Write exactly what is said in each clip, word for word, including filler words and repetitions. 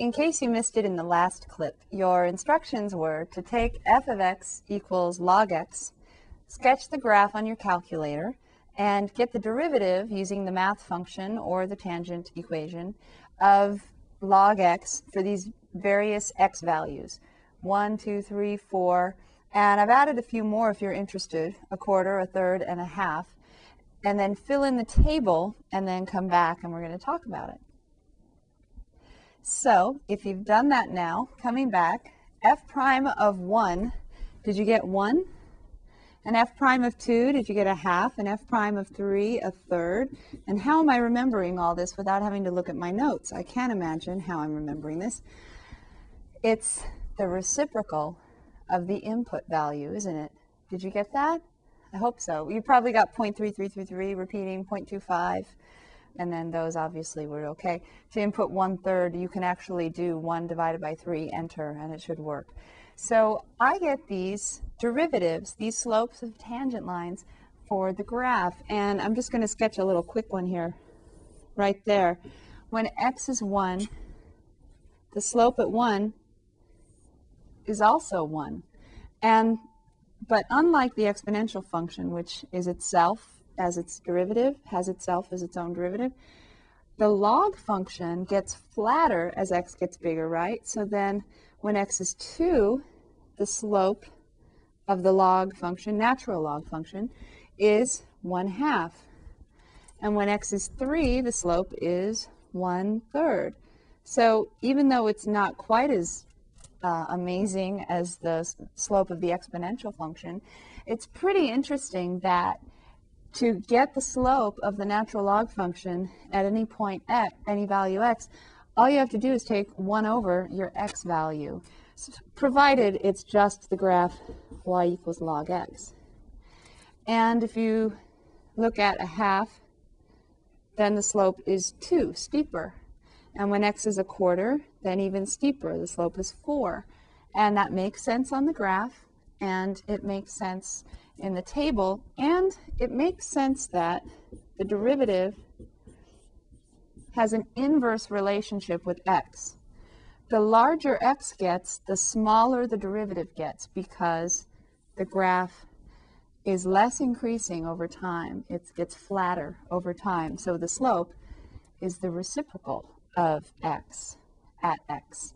In case you missed it in the last clip, your instructions were to take f of x equals log x, sketch the graph on your calculator, and get the derivative using the math function or the tangent equation of log x for these various x values, one, two, three, four, and I've added a few more if you're interested, a quarter, a third, and a half, and then fill in the table and then come back and we're going to talk about it. So, if you've done that now, coming back, f prime of one, did you get one? And f prime of two, did you get a half? And f prime of three, a third? And how am I remembering all this without having to look at my notes? I can't imagine how I'm remembering this. It's the reciprocal of the input value, isn't it? Did you get that? I hope so. You probably got zero point three three three three repeating, zero point two five. And then those obviously were okay. To input one third, you can actually do one divided by three, enter, and it should work. So I get these derivatives, these slopes of tangent lines for the graph. And I'm just going to sketch a little quick one here, right there. When x is one, the slope at one is also one. And, but unlike the exponential function, which is itself, as its derivative, has itself as its own derivative. The log function gets flatter as x gets bigger, right? So then when x is two, the slope of the log function, natural log function, is one half. And when x is three, the slope is one third. So even though it's not quite as Uh, amazing as the slope of the exponential function, it's pretty interesting that to get the slope of the natural log function at any point at any value x, all you have to do is take one over your x value, provided it's just the graph y equals log x. And if you look at a half, then the slope is two, steeper. And when x is a quarter, then even steeper, the slope is four. And that makes sense on the graph, and it makes sense in the table, and it makes sense that the derivative has an inverse relationship with x. The larger x gets, the smaller the derivative gets, because the graph is less increasing over time. It gets flatter over time. So the slope is the reciprocal of x at x.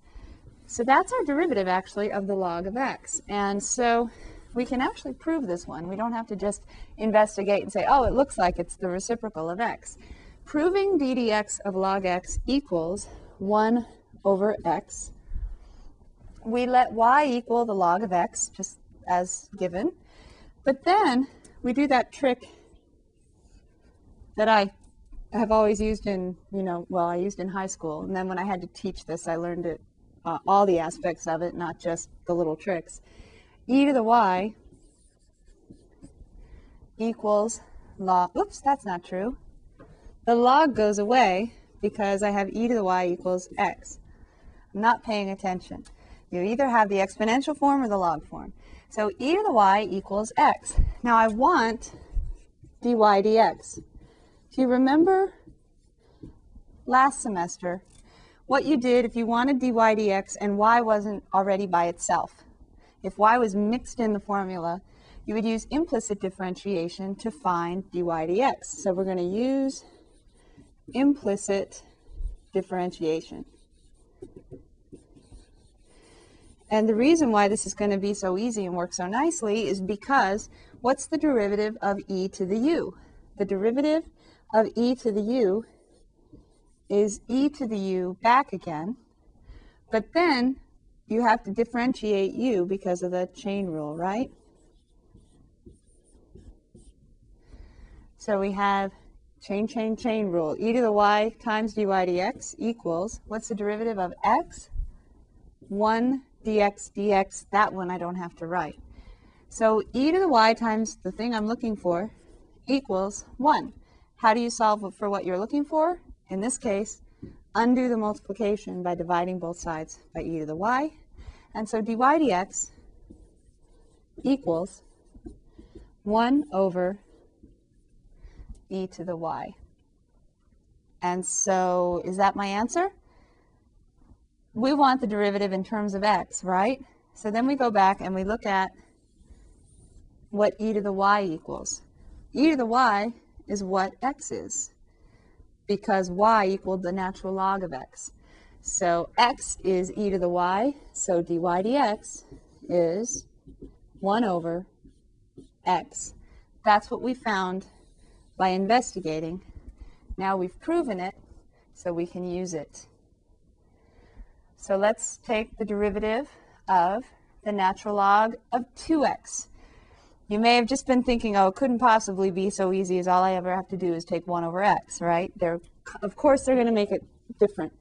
So that's our derivative, actually, of the log of x. And so we can actually prove this one. We don't have to just investigate and say, oh, it looks like it's the reciprocal of x. Proving d dx of log x equals one over x. We let y equal the log of x, just as given. But then we do that trick that I have always used in, you know, well, I used in high school. And then when I had to teach this, I learned it, uh, all the aspects of it, not just the little tricks. E to the y equals log, oops, that's not true. The log goes away because I have e to the y equals x. I'm not paying attention. You either have the exponential form or the log form. So e to the y equals x. Now I want dy dx. Do you remember last semester what you did if you wanted dy dx and y wasn't already by itself? If y was mixed in the formula, you would use implicit differentiation to find dy dx. So we're going to use implicit differentiation. And the reason why this is going to be so easy and work so nicely is because what's the derivative of e to the u? The derivative of e to the u is e to the u back again, but then you have to differentiate u because of the chain rule, right? So we have chain, chain, chain rule. E to the y times dy dx equals, what's the derivative of x? one dx dx. That one I don't have to write. So e to the y times the thing I'm looking for equals one. How do you solve for what you're looking for? In this case, undo the multiplication by dividing both sides by e to the y. And so dy dx equals one over e to the y. And so is that my answer? we want the derivative in terms of x, right? So then we go back and we look at what e to the y equals. E to the y is what x is, because y equaled the natural log of x. So x is e to the y, so dy dx is one over x. That's what we found by investigating. Now we've proven it, so we can use it. So let's take the derivative of the natural log of two x. You may have just been thinking, oh, it couldn't possibly be so easy as all I ever have to do is take one over x, right? They're, of course they're going to make it different.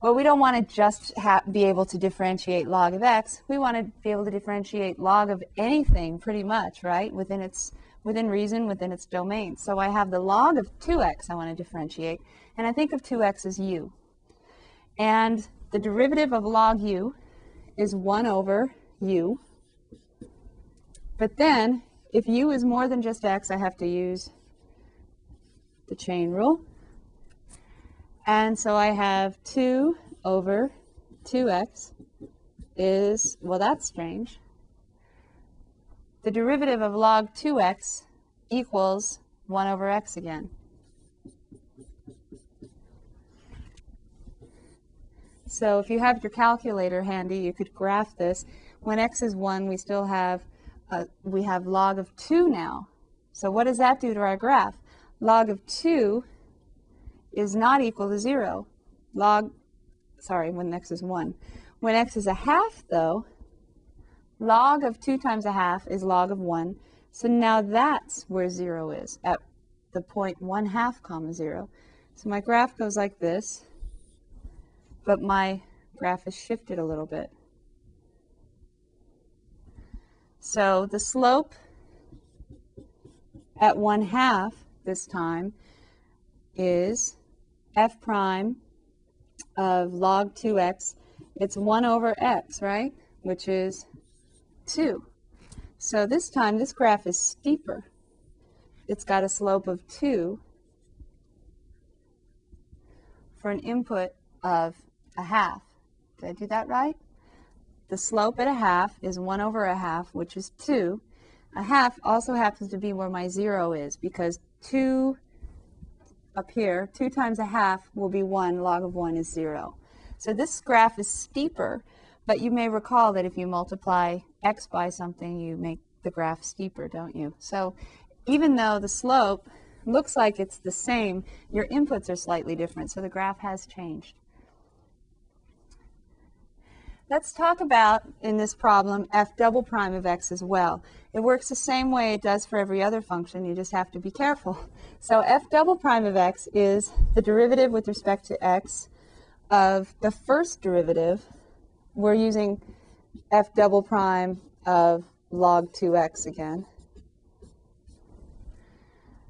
But we don't want to just ha be able to differentiate log of x. We want to be able to differentiate log of anything pretty much, right, within its within reason, within its domain. So I have the log of two x I want to differentiate. And I think of two x as u. And the derivative of log u is one over u. But then, if u is more than just x, I have to use the chain rule. And so I have two over two x is, well, that's strange. The derivative of log two x equals one over x again. So if you have your calculator handy, you could graph this. When x is one, we still have Uh, we have log of two now. So what does that do to our graph? Log of two is not equal to zero. Log, sorry, when x is one. When x is a half, though, log of two times a half is log of one. So now that's where zero is, at the point one half comma zero. So my graph goes like this, but my graph is shifted a little bit. So the slope at one half this time is f prime of log two x. It's one over x, right? Which is two. So this time this graph is steeper. It's got a slope of two for an input of a half. Did I do that right? The slope at a half is one over a half, which is two. A half also happens to be where my zero is, because two up here, two times a half will be one, log of one is zero. So this graph is steeper, but you may recall that if you multiply x by something, you make the graph steeper, don't you? So even though the slope looks like it's the same, your inputs are slightly different, so the graph has changed. Let's talk about, in this problem, f double prime of x as well. It works the same way it does for every other function. You just have to be careful. So f double prime of x is the derivative with respect to x of the first derivative. We're using f double prime of log two x again.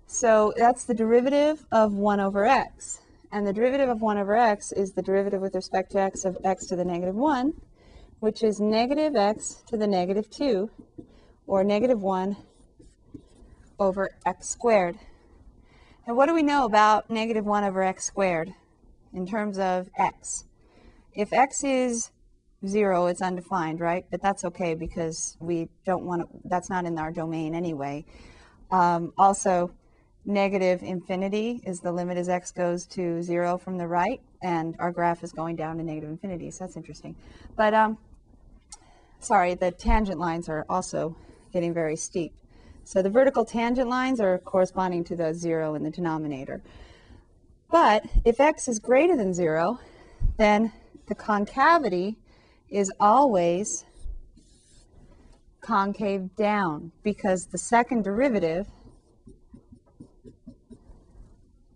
So that's the derivative of one over x. And the derivative of one over x is the derivative with respect to x of x to the negative one, which is negative x to the negative two, or negative one over x squared. And what do we know about negative one over x squared in terms of x? If x is zero, it's undefined, right? But that's okay, because we don't want to, that's not in our domain anyway. Um, also, negative infinity is the limit as x goes to zero from the right, and our graph is going down to negative infinity, so that's interesting. But, um, sorry, the tangent lines are also getting very steep. So the vertical tangent lines are corresponding to the zero in the denominator. But if x is greater than zero, then the concavity is always concave down, because the second derivative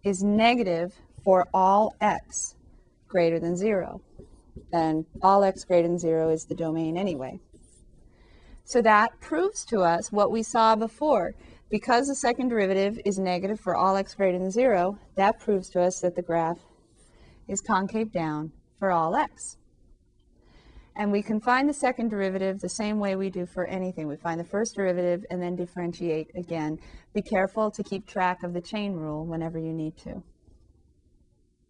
is negative for all x greater than zero. And all x greater than zero is the domain anyway. So that proves to us what we saw before. Because the second derivative is negative for all x greater than zero, that proves to us that the graph is concave down for all x. And we can find the second derivative the same way we do for anything. We find the first derivative and then differentiate again. Be careful to keep track of the chain rule whenever you need to.